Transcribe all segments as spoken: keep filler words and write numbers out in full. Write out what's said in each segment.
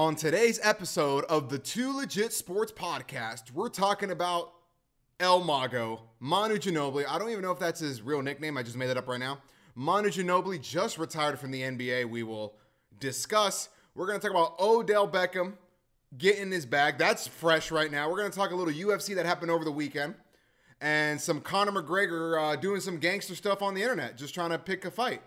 On today's episode of the Two Legit Sports Podcast, we're talking about El Mago, Manu Ginobili. I don't even know if that's his real nickname. I just made that up right now. Manu Ginobili just retired from the N B A. We will discuss. We're going to talk about Odell Beckham getting his bag. That's fresh right now. We're going to talk a little U F C that happened over the weekend and some Conor McGregor uh, doing some gangster stuff on the internet, just trying to pick a fight.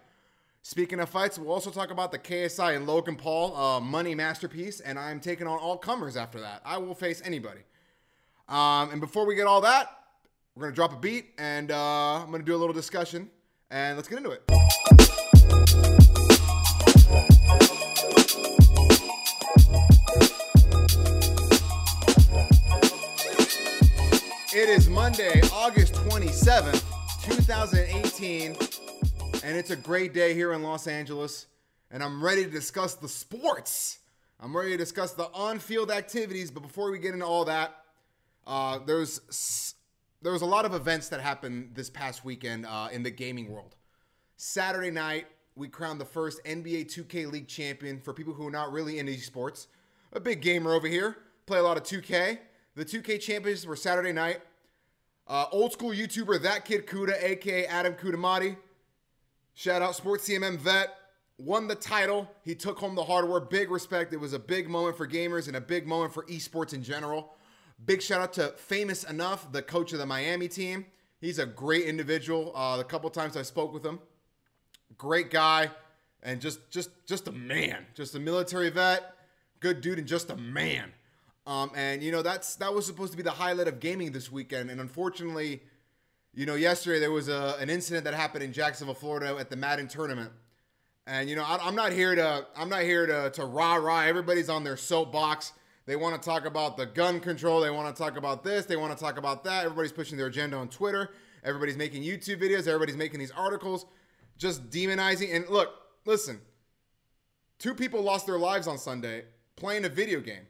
Speaking of fights, we'll also talk about the K S I and Logan Paul uh, money masterpiece, and I'm taking on all comers after that. I will face anybody. Um, and before we get all that, we're going to drop a beat, and uh, I'm going to do a little discussion, and let's get into it. It is Monday, August twenty-seventh, twenty eighteen. And it's a great day here in Los Angeles, and I'm ready to discuss the sports. I'm ready to discuss the on-field activities, but before we get into all that, uh, there's there was a lot of events that happened this past weekend uh, in the gaming world. Saturday night, we crowned the first N B A two K League champion for people who are not really into esports. A big gamer over here, play a lot of two K. The two K champions were Saturday night. Uh, old school YouTuber, That Kid Kuda, a k a. Adam Kudamati. Shout out SportsCMM Vet, won the title. He took home the hardware. Big respect. It was a big moment for gamers and a big moment for esports in general. Big shout out to Famous Enough, the coach of the Miami team. He's a great individual. Uh, the couple times I spoke with him, great guy, and just just just a man, just a military vet, good dude, and just a man. Um, and you know that's that was supposed to be the highlight of gaming this weekend, and unfortunately. You know, yesterday there was a, an incident that happened in Jacksonville, Florida at the Madden tournament. And, you know, I, I'm not here to I'm not here to, to rah-rah. Everybody's on their soapbox. They want to talk about the gun control. They want to talk about this. They want to talk about that. Everybody's pushing their agenda on Twitter. Everybody's making YouTube videos. Everybody's making these articles, just demonizing. And look, listen, two people lost their lives on Sunday playing a video game.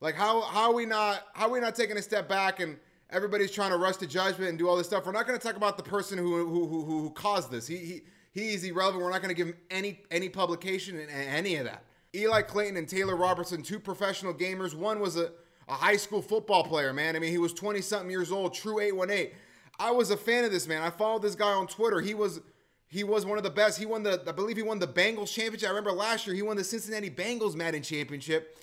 Like, how, how, are we not, how are we not taking a step back and everybody's trying to rush to judgment and do all this stuff. We're not going to talk about the person who who who, who caused this. He he he is irrelevant. We're not going to give him any any publication and any of that. Eli Clayton and Taylor Robertson, two professional gamers. One was a, a high school football player, man. I mean, he was twenty-something years old, true eight one eight. I was a fan of this man. I followed this guy on Twitter. He was he was one of the best. He won the I believe he won the Bengals championship. I remember last year he won the Cincinnati Bengals Madden championship.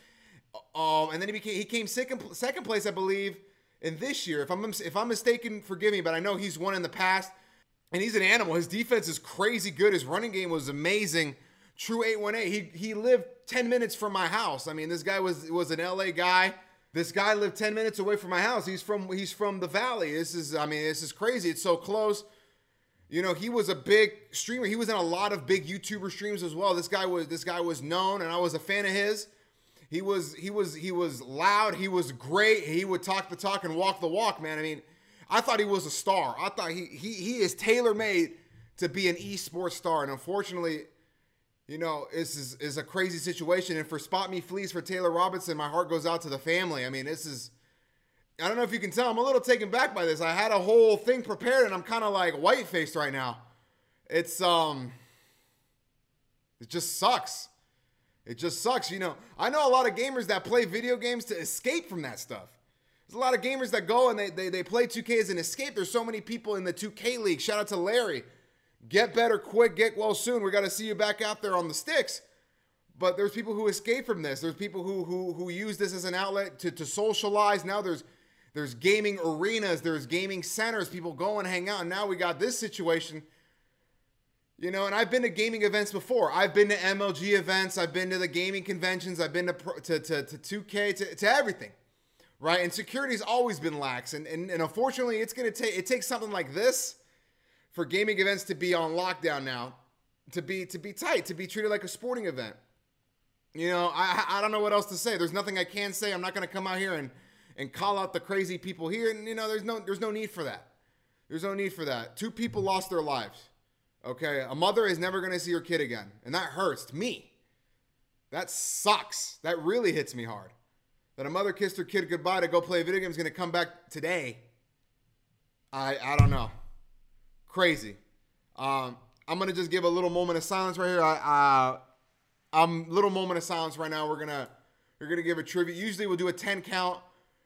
Um, and then he became he came second second place, I believe. And this year, if I'm if I'm mistaken, forgive me, but I know he's won in the past, and he's an animal. His defense is crazy good. His running game was amazing. True eight one eight. He he lived ten minutes from my house. I mean, this guy was was an L A guy. This guy lived ten minutes away from my house. He's from he's from the Valley. This is I mean, this is crazy. It's so close. You know, he was a big streamer. He was in a lot of big YouTuber streams as well. This guy was this guy was known, and I was a fan of his. He was he was he was loud. He was great. He would talk the talk and walk the walk, man. I mean, I thought he was a star. I thought he he he is tailor-made to be an esports star. And unfortunately, you know, this is is a crazy situation. And for Spot Me Fleas for Taylor Robinson, my heart goes out to the family. I mean, this is I don't know if you can tell, I'm a little taken back by this. I had a whole thing prepared and I'm kind of like white-faced right now. It's um it just sucks. It just sucks, you know. I know a lot of gamers that play video games to escape from that stuff. There's a lot of gamers that go and they they, they play two K as an escape. There's so many people in the two K League. Shout out to Larry. Get better quick, get well soon. We got to see you back out there on the sticks. But there's people who escape from this. There's people who who who use this as an outlet to, to socialize. Now there's there's gaming arenas, there's gaming centers. People go and hang out. And now we got this situation. You know, and I've been to gaming events before. I've been to M L G events. I've been to the gaming conventions. I've been to to to, to two K, to, to everything, right? And security's always been lax. And and, and unfortunately, it's going to take, it takes something like this for gaming events to be on lockdown now, to be to be tight, to be treated like a sporting event. You know, I I don't know what else to say. There's nothing I can say. I'm not going to come out here and, and call out the crazy people here. And, you know, there's no there's no need for that. There's no need for that. Two people lost their lives. Okay, a mother is never going to see her kid again. And that hurts me. That sucks. That really hits me hard. That a mother kissed her kid goodbye to go play a video game is going to come back today. I I don't know. Crazy. Um, I'm going to just give a little moment of silence right here. I, I, I'm little moment of silence right now. We're going to You're going to give a tribute. Usually we'll do a ten count.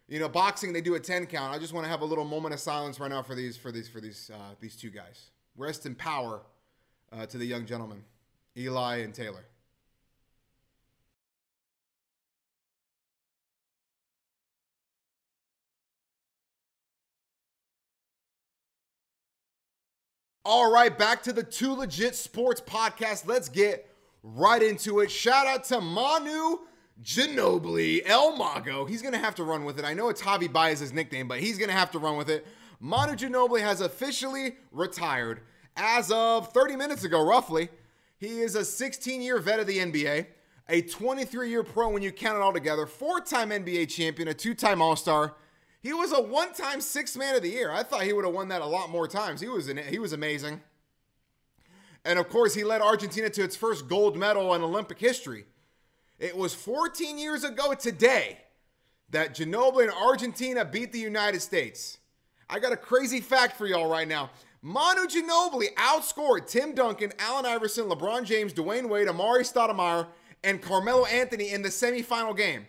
You know, boxing, they do a ten count. I just want to have a little moment of silence right now for these for these, for these, uh, these two guys. Rest in power uh, to the young gentlemen, Eli and Taylor. All right, back to the Too Legit Sports Podcast. Let's get right into it. Shout out to Manu Ginobili, El Mago. He's going to have to run with it. I know it's Javi Baez's nickname, but he's going to have to run with it. Manu Ginobili has officially retired as of thirty minutes ago, roughly. He is a sixteen-year vet of the N B A, a twenty-three-year pro when you count it all together, four-time N B A champion, a two-time All-Star. He was a one-time sixth man of the year. I thought he would have won that a lot more times. He was an, he was amazing. And of course, he led Argentina to its first gold medal in Olympic history. It was fourteen years ago today that Ginobili and Argentina beat the United States. I got a crazy fact for y'all right now. Manu Ginobili outscored Tim Duncan, Allen Iverson, LeBron James, Dwayne Wade, Amar'e Stoudemire, and Carmelo Anthony in the semifinal game.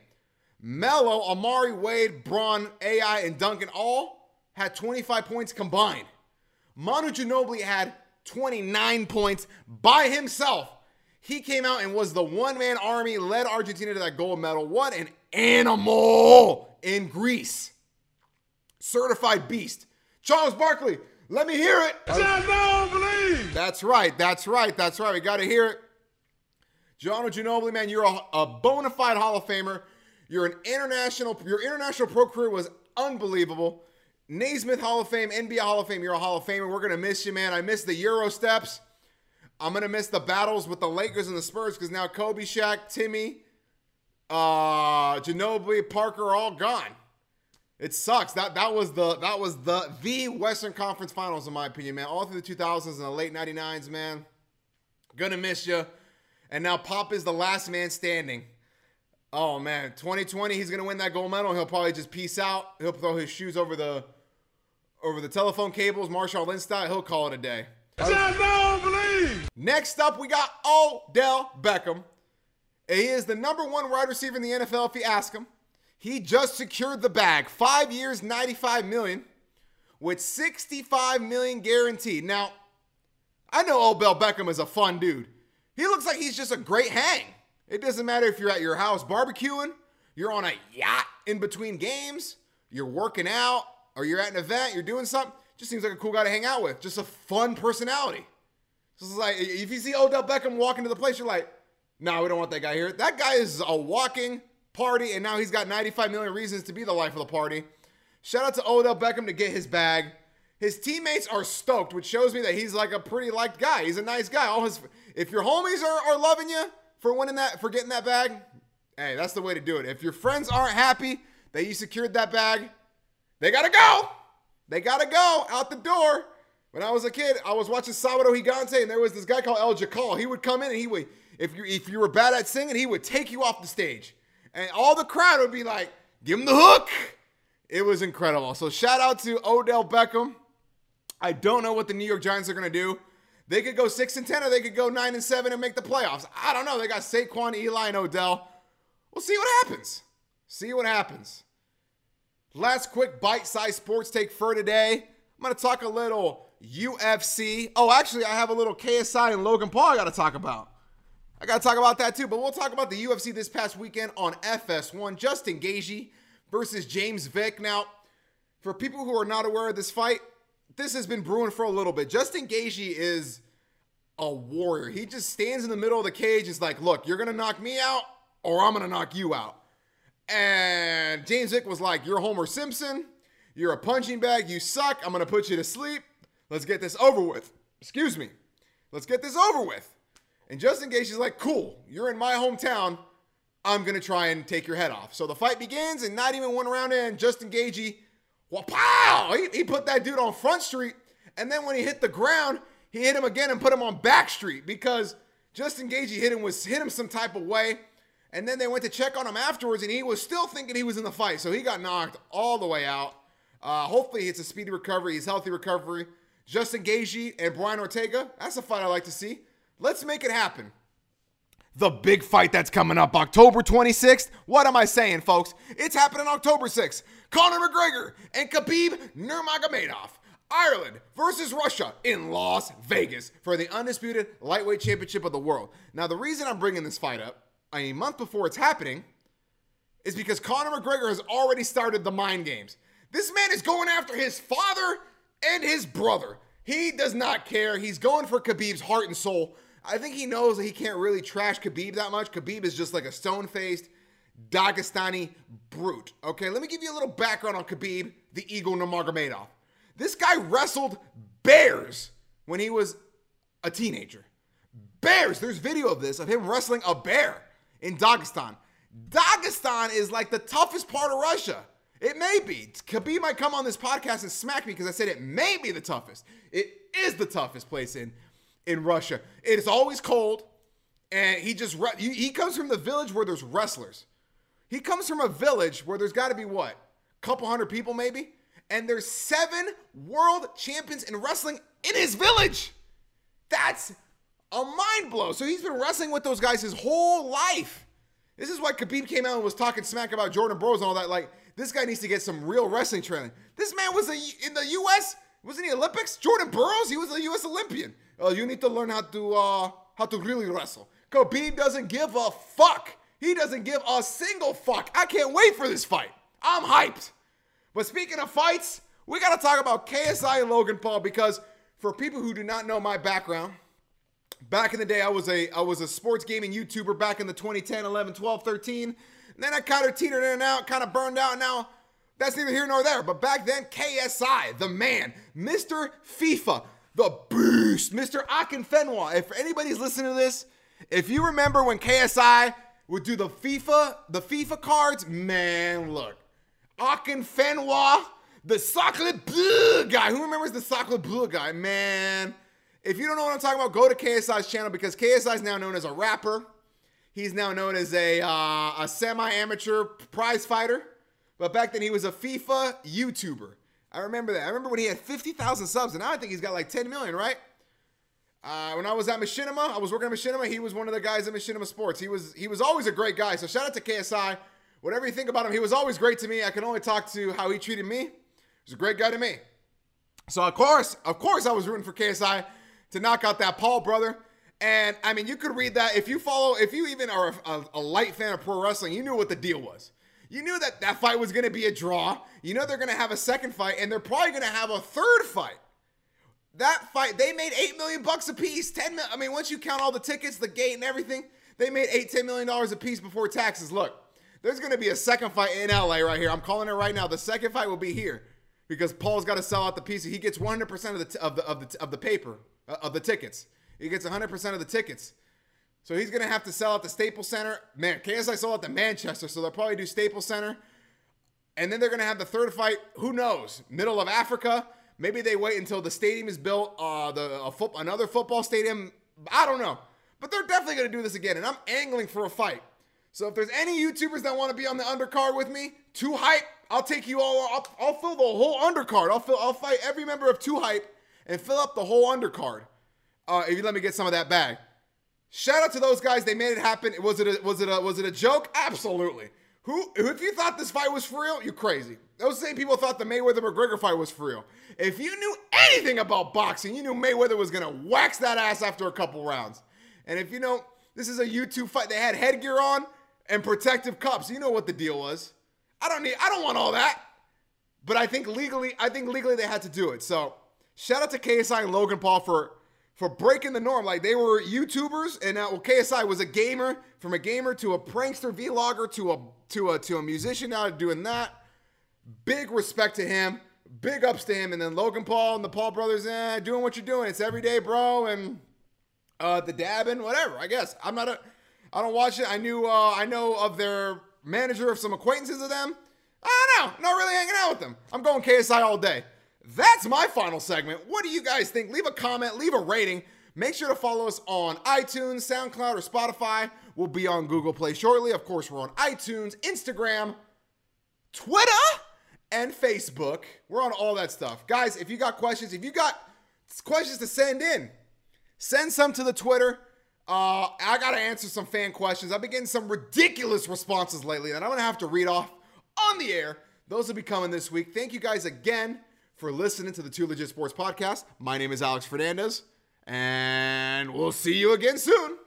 Melo, Amari, Wade, Braun, A I, and Duncan all had twenty-five points combined. Manu Ginobili had twenty-nine points by himself. He came out and was the one-man army, led Argentina to that gold medal. What an animal in Greece. Certified beast. Charles Barkley, let me hear it. That's right, that's right, that's right. We got to hear it. Gianno Ginobili, man, you're a, a bona fide Hall of Famer. You're an international, your international pro career was unbelievable. Naismith Hall of Fame, N B A Hall of Fame, you're a Hall of Famer. We're going to miss you, man. I miss the Euro steps. I'm going to miss the battles with the Lakers and the Spurs because now Kobe, Shaq, Timmy, uh, Ginobili, Parker are all gone. It sucks. That that was the that was the the Western Conference Finals, in my opinion, man. All through the two thousands and the late ninety-nines, man. Going to miss you. And now Pop is the last man standing. Oh, man, twenty twenty, he's going to win that gold medal. He'll probably just peace out. He'll throw his shoes over the over the telephone cables, Marshawn Lynch style. He'll call it a day. Next up, we got Odell Beckham. He is the number one wide receiver in the N F L, if you ask him. He just secured the bag. Five years, ninety-five million dollars, with sixty-five million dollars guaranteed. Now, I know Odell Beckham is a fun dude. He looks like he's just a great hang. It doesn't matter if you're at your house barbecuing, you're on a yacht in between games, you're working out, or you're at an event, you're doing something. Just seems like a cool guy to hang out with. Just a fun personality. So it's like, if you see Odell Beckham walk into the place, you're like, nah, we don't want that guy here. That guy is a walking party, and now he's got ninety-five million reasons to be the life of the party. Shout out to Odell Beckham to get his bag. His teammates are stoked, which shows me that he's like a pretty liked guy. He's a nice guy. All his, if your homies are, are loving you, For winning that, for getting that bag, hey, that's the way to do it. If your friends aren't happy that you secured that bag, they gotta go. They gotta go out the door. When I was a kid, I was watching Sábado Gigante, and there was this guy called El Jackal. He would come in, and he would, if you if you were bad at singing, he would take you off the stage, and all the crowd would be like, "Give him the hook." It was incredible. So shout out to Odell Beckham. I don't know what the New York Giants are gonna do. They could go six and ten, or they could go nine and seven and make the playoffs. I don't know. They got Saquon, Eli, and Odell. We'll see what happens. See what happens. Last quick bite-sized sports take for today. I'm going to talk a little U F C. Oh, actually, I have a little K S I and Logan Paul I got to talk about. I got to talk about that too, but we'll talk about the U F C this past weekend on F S one. Justin Gaethje versus James Vick. Now, for people who are not aware of this fight, this has been brewing for a little bit. Justin Gaethje is a warrior. He just stands in the middle of the cage. It's like, look, you're going to knock me out or I'm going to knock you out. And James Vick was like, you're Homer Simpson. You're a punching bag. You suck. I'm going to put you to sleep. Let's get this over with. Excuse me. Let's get this over with. And Justin Gaethje's like, cool. You're in my hometown. I'm going to try and take your head off. So the fight begins, and not even one round in, Justin Gaethje, well, pow! He, he put that dude on Front Street, and then when he hit the ground, he hit him again and put him on Back Street because Justin Gaethje hit him was hit him some type of way, and then they went to check on him afterwards, and he was still thinking he was in the fight, so he got knocked all the way out. Uh, hopefully, it's a speedy recovery. He's healthy recovery. Justin Gaethje and Brian Ortega, that's a fight I like to see. Let's make it happen. The big fight that's coming up October twenty-sixth. What am I saying, folks? It's happening October sixth. Conor McGregor and Khabib Nurmagomedov. Ireland versus Russia in Las Vegas for the undisputed lightweight championship of the world. Now, the reason I'm bringing this fight up a month before it's happening is because Conor McGregor has already started the mind games. This man is going after his father and his brother. He does not care. He's going for Khabib's heart and soul. I think he knows that he can't really trash Khabib that much. Khabib is just like a stone-faced Dagestani brute. Okay, let me give you a little background on Khabib, the Eagle Nurmagomedov. This guy wrestled bears when he was a teenager. Bears. There's video of this, of him wrestling a bear in Dagestan. Dagestan is like the toughest part of Russia. It may be. Khabib might come on this podcast and smack me because I said it may be the toughest. It is the toughest place in in Russia. It is always cold, and he just re- he comes from the village where there's wrestlers. He comes from a village where there's got to be what? A couple hundred people maybe? And there's seven world champions in wrestling in his village. That's a mind blow. So he's been wrestling with those guys his whole life. This is why Khabib came out and was talking smack about Jordan Burroughs and all that. Like, this guy needs to get some real wrestling training. This man was a, in the U S Wasn't he Olympics? Jordan Burroughs? He was a U S Olympian. Oh, you need to learn how to uh, how to really wrestle. Khabib doesn't give a fuck. He doesn't give a single fuck. I can't wait for this fight. I'm hyped. But speaking of fights, we got to talk about K S I and Logan Paul, because for people who do not know my background, back in the day, I was a I was a sports gaming YouTuber back in the twenty ten, eleven, twelve, thirteen. And then I kind of teetered in and out, kind of burned out. Now, that's neither here nor there. But back then, K S I, the man, Mister FIFA, the beast, Mister Akinfenwa. If anybody's listening to this, if you remember when K S I would do the FIFA, the FIFA cards, man, look. Akinfenwa, the Sacre Bleu guy. Who remembers the Sacre Bleu guy? Man, if you don't know what I'm talking about, go to K S I's channel, because K S I is now known as a rapper. He's now known as a, uh, a semi-amateur prize fighter. But back then, he was a FIFA YouTuber. I remember that. I remember when he had fifty thousand subs, and now I think he's got like ten million, right? Uh, when I was at Machinima, I was working at Machinima. He was one of the guys at Machinima Sports. He was, he was always a great guy. So shout out to K S I. Whatever you think about him, he was always great to me. I can only talk to how he treated me. He's a great guy to me. So, of course, of course I was rooting for K S I to knock out that Paul brother. And, I mean, you could read that. If you follow, if you even are a, a light fan of pro wrestling, you knew what the deal was. You knew that that fight was going to be a draw. You know they're going to have a second fight, and they're probably going to have a third fight. That fight, they made eight million dollars bucks a piece. ten million dollars. I mean, once you count all the tickets, the gate, and everything, they made eight, ten million dollars a piece before taxes. Look. There's going to be a second fight in L A right here. I'm calling it right now. The second fight will be here because Paul's got to sell out the piece. He gets one hundred percent of the t- of the of the t- of the paper uh, of the tickets. He gets one hundred percent of the tickets. So he's going to have to sell out the Staples Center. Man, K S I sold out the Manchester, so they'll probably do Staples Center. And then they're going to have the third fight. Who knows? Middle of Africa. Maybe they wait until the stadium is built. Uh, the a fo- another football stadium. I don't know. But they're definitely going to do this again. And I'm angling for a fight. So if there's any YouTubers that want to be on the undercard with me, two hype, I'll take you all. I'll, I'll fill the whole undercard. I'll fill, I'll fight every member of two hype and fill up the whole undercard. Uh, if you let me get some of that bag. Shout out to those guys. They made it happen. Was it a, was it a, was it a joke? Absolutely. Who, if you thought this fight was for real, you're crazy. Those same people thought the Mayweather-McGregor fight was for real. If you knew anything about boxing, you knew Mayweather was going to wax that ass after a couple rounds. And if you know, this is a YouTube fight. They had headgear on and protective cups. You know what the deal was. I don't need, I don't want all that. But I think legally, I think legally they had to do it. So shout out to K S I and Logan Paul for, for breaking the norm. Like, they were YouTubers, and uh, well, K S I was a gamer, from a gamer to a prankster vlogger to a to a to a musician now doing that. Big respect to him. Big ups to him. And then Logan Paul and the Paul brothers, eh, doing what you're doing. It's every day, bro. And uh, the dabbing, whatever. I guess I'm not a. I don't watch it. I knew, uh, I know of their manager, of some acquaintances of them. I don't know. Not really hanging out with them. I'm going K S I all day. That's my final segment. What do you guys think? Leave a comment, leave a rating. Make sure to follow us on iTunes, SoundCloud, or Spotify. We'll be on Google Play shortly. Of course, we're on iTunes, Instagram, Twitter, and Facebook. We're on all that stuff. Guys, if you got questions, if you got questions to send in, send some to the Twitter. Uh, I got to answer some fan questions. I've been getting some ridiculous responses lately that I'm going to have to read off on the air. Those will be coming this week. Thank you guys again for listening to the Two Legit Sports Podcast. My name is Alex Fernandez, and we'll see you again soon.